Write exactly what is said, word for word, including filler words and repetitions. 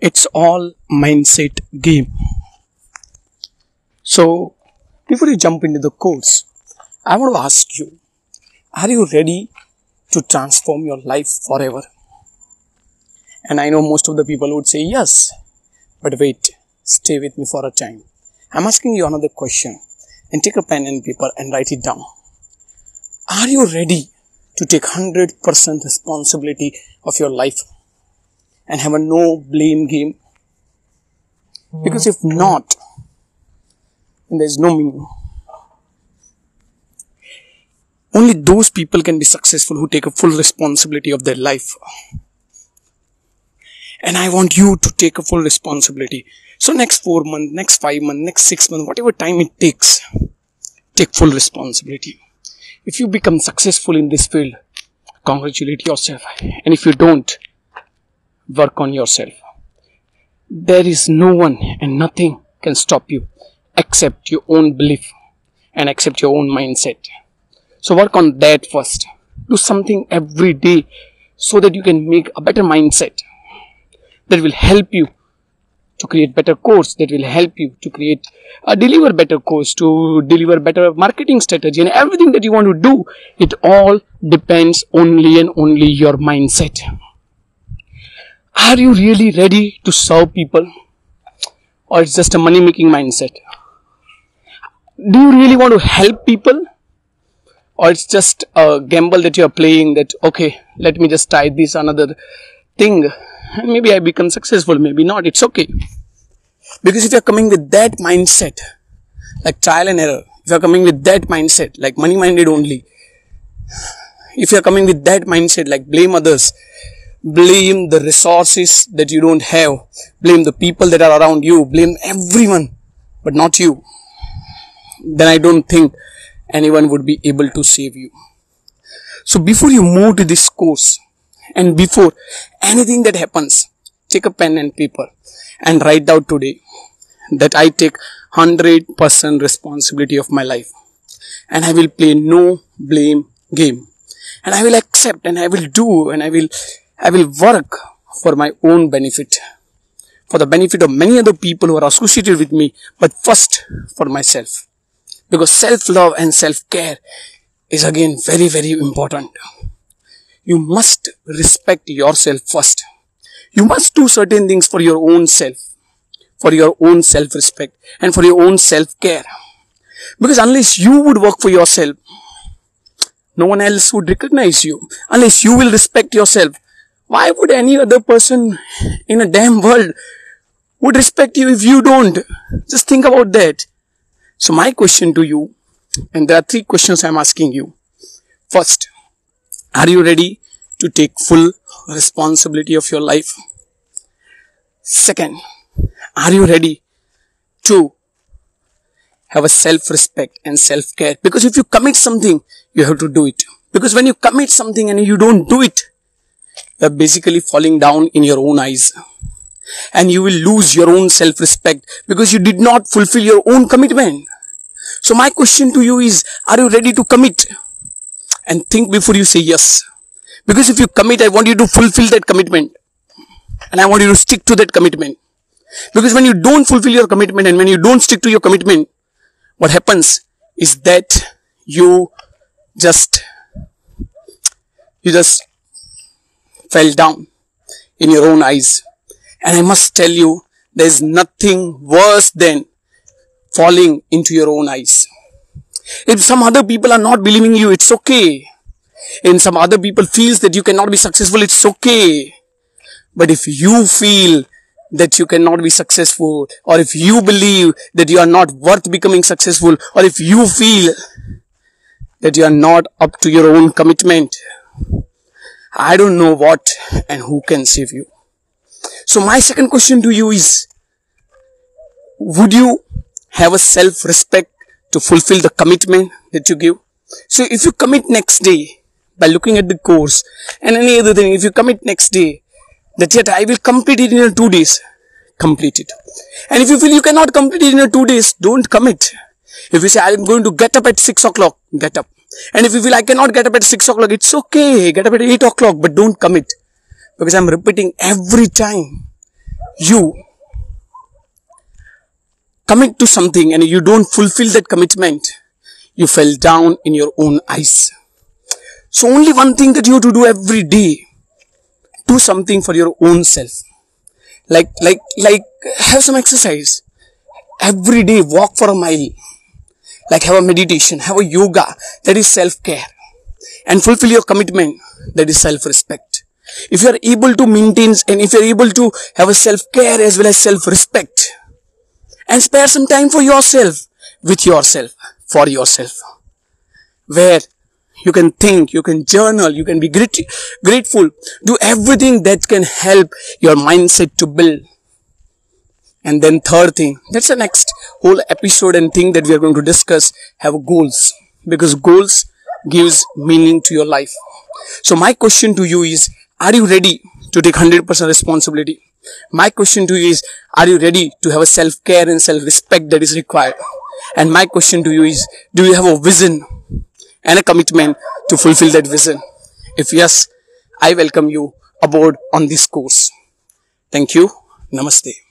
It's all mindset game. So before you jump into the course, I want to ask you, are you ready to transform your life forever? And I know most of the people would say yes, but wait, stay with me for a time. I'm asking you another question, and take a pen and paper and write it down. Are you ready to take one hundred percent responsibility of your life and have a no blame game? Because if not, then there's no meaning. Only those people can be successful who take a full responsibility of their life. And I want you to take a full responsibility. So next four months, next five months, next six months, whatever time it takes, take full responsibility. If you become successful in this field, congratulate yourself. And if you don't, work on yourself. There is no one and nothing can stop you except your own belief and except your own mindset. So work on that first. Do something every day so that you can make a better mindset. That will help you to create better course, that will help you to create, uh, deliver better course, to deliver better marketing strategy, and everything that you want to do, it all depends only and only your mindset. Are you really ready to serve people? Or it's just a money making mindset? Do you really want to help people? Or it's just a gamble that you are playing that, okay, let me just tie this another thing. And maybe I become successful, maybe not, it's okay. Because if you're coming with that mindset, like trial and error, if you're coming with that mindset, like money minded only, if you're coming with that mindset, like blame others, blame the resources that you don't have, blame the people that are around you, blame everyone, but not you, then I don't think anyone would be able to save you. So before you move to this course, and before anything that happens, take a pen and paper and write down today that I take one hundred percent responsibility of my life and I will play no blame game and I will accept and I will do and I will, I will work for my own benefit, for the benefit of many other people who are associated with me, but first for myself, because self-love and self-care is again very, very important. You must respect yourself first. You must do certain things for your own self, for your own self-respect and for your own self-care. Because unless you would work for yourself, no one else would recognize you. Unless you will respect yourself, why would any other person in a damn world would respect you if you don't? Just think about that. So my question to you, and there are three questions I'm asking you. First, are you ready to take full responsibility of your life? Second, are you ready to have a self-respect and self-care? Because if you commit something, you have to do it. Because when you commit something and you don't do it, you are basically falling down in your own eyes. And you will lose your own self-respect because you did not fulfill your own commitment. So my question to you is, are you ready to commit? And think before you say yes. Because if you commit, I want you to fulfill that commitment. And I want you to stick to that commitment. Because when you don't fulfill your commitment and when you don't stick to your commitment, what happens is that you just, you just fell down in your own eyes. And I must tell you, there's nothing worse than falling into your own eyes. If some other people are not believing you, it's okay. And some other people feels that you cannot be successful, it's okay. But if you feel that you cannot be successful, or if you believe that you are not worth becoming successful, or if you feel that you are not up to your own commitment, I don't know what and who can save you. So my second question to you is, would you have a self-respect to fulfill the commitment that you give? So if you commit next day by looking at the course and any other thing, if you commit next day that yet I will complete it in two days, complete it. And if you feel you cannot complete it in two days, don't commit. If you say I am going to get up at six o'clock, get up. And if you feel I cannot get up at six o'clock, it's okay, get up at eight o'clock, but don't commit. Because I am repeating every time you commit to something and you don't fulfill that commitment, you fell down in your own eyes. So only one thing that you have to do every day, do something for your own self. Like, like, like, have some exercise. Every day, walk for a mile. Like, have a meditation, have a yoga. That is self-care. And fulfill your commitment. That is self-respect. If you are able to maintain, and if you are able to have a self-care as well as self-respect, and spare some time for yourself, with yourself, for yourself, where you can think, you can journal, you can be grateful. Do everything that can help your mindset to build. And then third thing, that's the next whole episode and thing that we are going to discuss, have goals. Because goals gives meaning to your life. So my question to you is, are you ready to take one hundred percent responsibility? My question to you is, are you ready to have a self-care and self-respect that is required? And my question to you is, do you have a vision and a commitment to fulfill that vision? If yes, I welcome you aboard on this course. Thank you. Namaste.